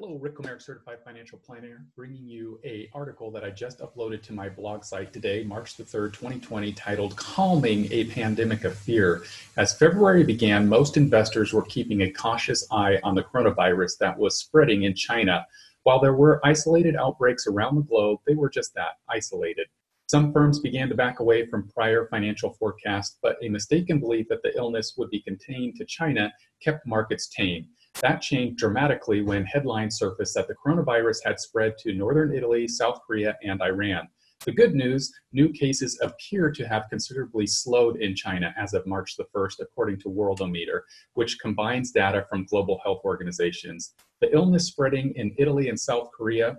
Hello, Rick Omerich, Certified Financial Planner, bringing you an article that I just uploaded to my blog site today, March the 3rd, 2020, titled Calming a Pandemic of Fear. As February began, most investors were keeping a cautious eye on the coronavirus that was spreading in China. While there were isolated outbreaks around the globe, they were just that, isolated. Some firms began to back away from prior financial forecasts, but a mistaken belief that the illness would be contained to China kept markets tame. That changed dramatically when headlines surfaced that the coronavirus had spread to northern Italy, South Korea, and Iran. The good news, new cases appear to have considerably slowed in China as of March the 1st, according to Worldometer, which combines data from global health organizations. The illness spreading in Italy and South Korea.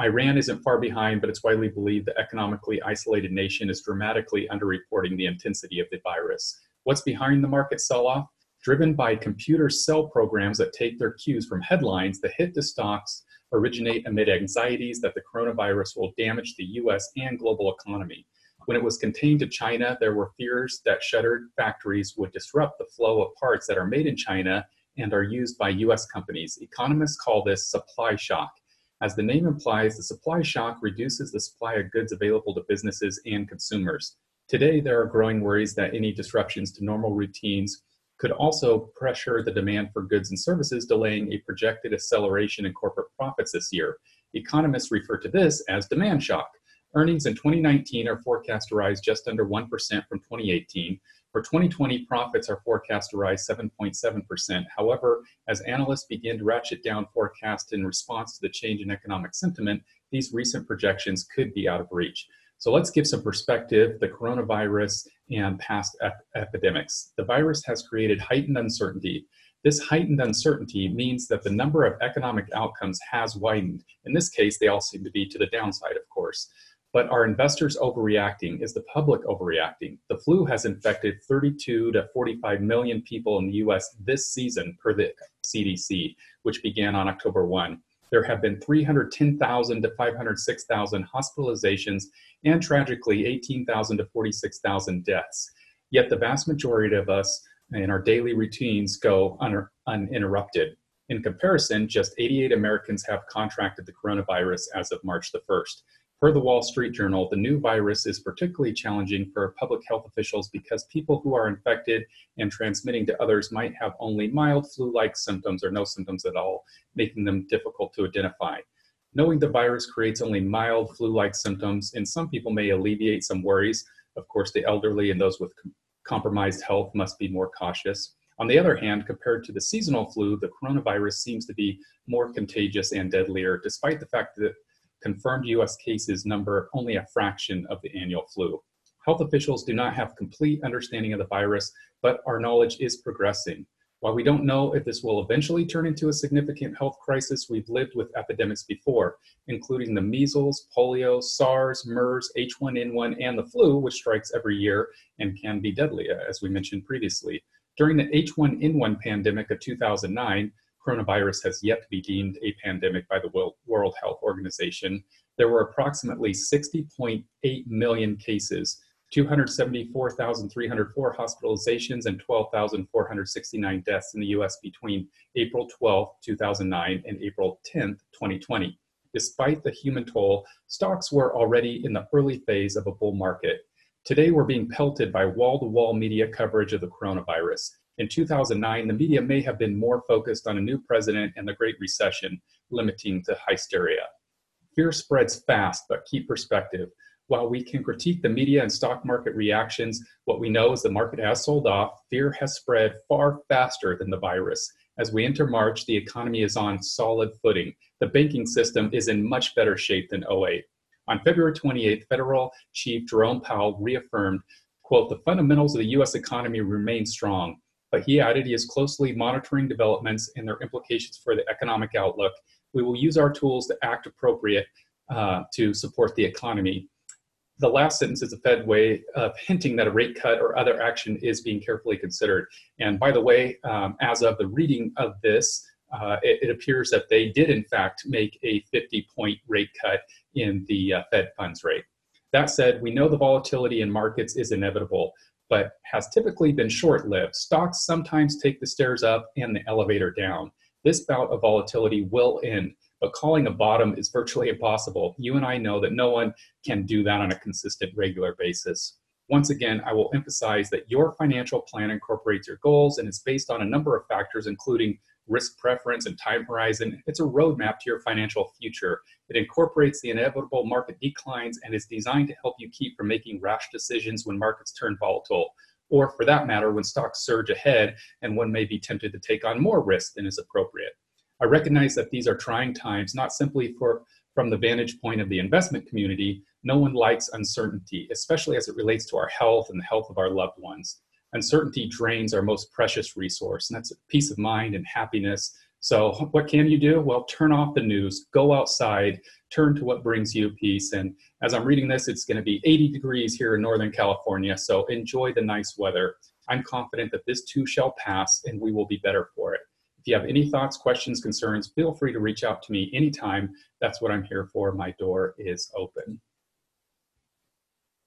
Iran isn't far behind, but it's widely believed the economically isolated nation is dramatically underreporting the intensity of the virus. What's behind the market sell-off? Driven by computer sell programs that take their cues from headlines, the hit to stocks originate amid anxieties that the coronavirus will damage the US and global economy. When it was contained to China, there were fears that shuttered factories would disrupt the flow of parts that are made in China and are used by US companies. Economists call this supply shock. As the name implies, the supply shock reduces the supply of goods available to businesses and consumers. Today, there are growing worries that any disruptions to normal routines could also pressure the demand for goods and services, delaying a projected acceleration in corporate profits this year. Economists refer to this as demand shock. Earnings in 2019 are forecast to rise just under 1% from 2018. For 2020, profits are forecast to rise 7.7%. However, as analysts begin to ratchet down forecasts in response to the change in economic sentiment, these recent projections could be out of reach. So let's give some perspective, the coronavirus and past epidemics. The virus has created heightened uncertainty. This heightened uncertainty means that the number of economic outcomes has widened. In this case, they all seem to be to the downside, of course. But are investors overreacting? Is the public overreacting? The flu has infected 32 to 45 million people in the US this season per the CDC, which began on October 1. There have been 310,000 to 506,000 hospitalizations and tragically 18,000 to 46,000 deaths. Yet the vast majority of us in our daily routines go uninterrupted. In comparison, just 88 Americans have contracted the coronavirus as of March the 1st. Per the Wall Street Journal, the new virus is particularly challenging for public health officials because people who are infected and transmitting to others might have only mild flu-like symptoms or no symptoms at all, making them difficult to identify. Knowing the virus creates only mild flu-like symptoms in some people may alleviate some worries. Of course, the elderly and those with compromised health must be more cautious. On the other hand, compared to the seasonal flu, the coronavirus seems to be more contagious and deadlier, despite the fact that confirmed US cases number only a fraction of the annual flu. Health officials do not have complete understanding of the virus, but our knowledge is progressing. While we don't know if this will eventually turn into a significant health crisis, we've lived with epidemics before, including the measles, polio, SARS, MERS, H1N1, and the flu, which strikes every year and can be deadly, as we mentioned previously. During the H1N1 pandemic of 2009, coronavirus has yet to be deemed a pandemic by the World Health Organization. There were approximately 60.8 million cases, 274,304 hospitalizations, and 12,469 deaths in the US between April 12, 2009 and April 10, 2020. Despite the human toll, stocks were already in the early phase of a bull market. Today, we're being pelted by wall-to-wall media coverage of the coronavirus. In 2009, the media may have been more focused on a new president and the Great Recession, limiting the hysteria. Fear spreads fast, but keep perspective. While we can critique the media and stock market reactions, what we know is the market has sold off. Fear has spread far faster than the virus. As we enter March, the economy is on solid footing. The banking system is in much better shape than 2008. On February 28th, Federal Chief Jerome Powell reaffirmed, quote, "The fundamentals of the U.S. economy remain strong." But he added he is closely monitoring developments and their implications for the economic outlook. We will use our tools to act appropriate to support the economy. The last sentence is the Fed way of hinting that a rate cut or other action is being carefully considered. And by the way, as of the reading of this, it appears that they did in fact make a 50-point rate cut in the Fed funds rate. That said, we know the volatility in markets is inevitable, but has typically been short-lived. Stocks sometimes take the stairs up and the elevator down. This bout of volatility will end, but calling a bottom is virtually impossible. You and I know that no one can do that on a consistent, regular basis. Once again, I will emphasize that your financial plan incorporates your goals and is based on a number of factors, including risk preference and time horizon. It's a roadmap to your financial future. It incorporates the inevitable market declines and is designed to help you keep from making rash decisions when markets turn volatile, or for that matter, when stocks surge ahead and one may be tempted to take on more risk than is appropriate. I recognize that these are trying times, not simply from the vantage point of the investment community. No one likes uncertainty, especially as it relates to our health and the health of our loved ones. Uncertainty drains our most precious resource, and that's peace of mind and happiness. So what can you do? Well, turn off the news, go outside, turn to what brings you peace. And as I'm reading this, it's going to be 80 degrees here in Northern California, so enjoy the nice weather. I'm confident that this too shall pass, and we will be better for it. If you have any thoughts, questions, concerns, feel free to reach out to me anytime. That's what I'm here for. My door is open.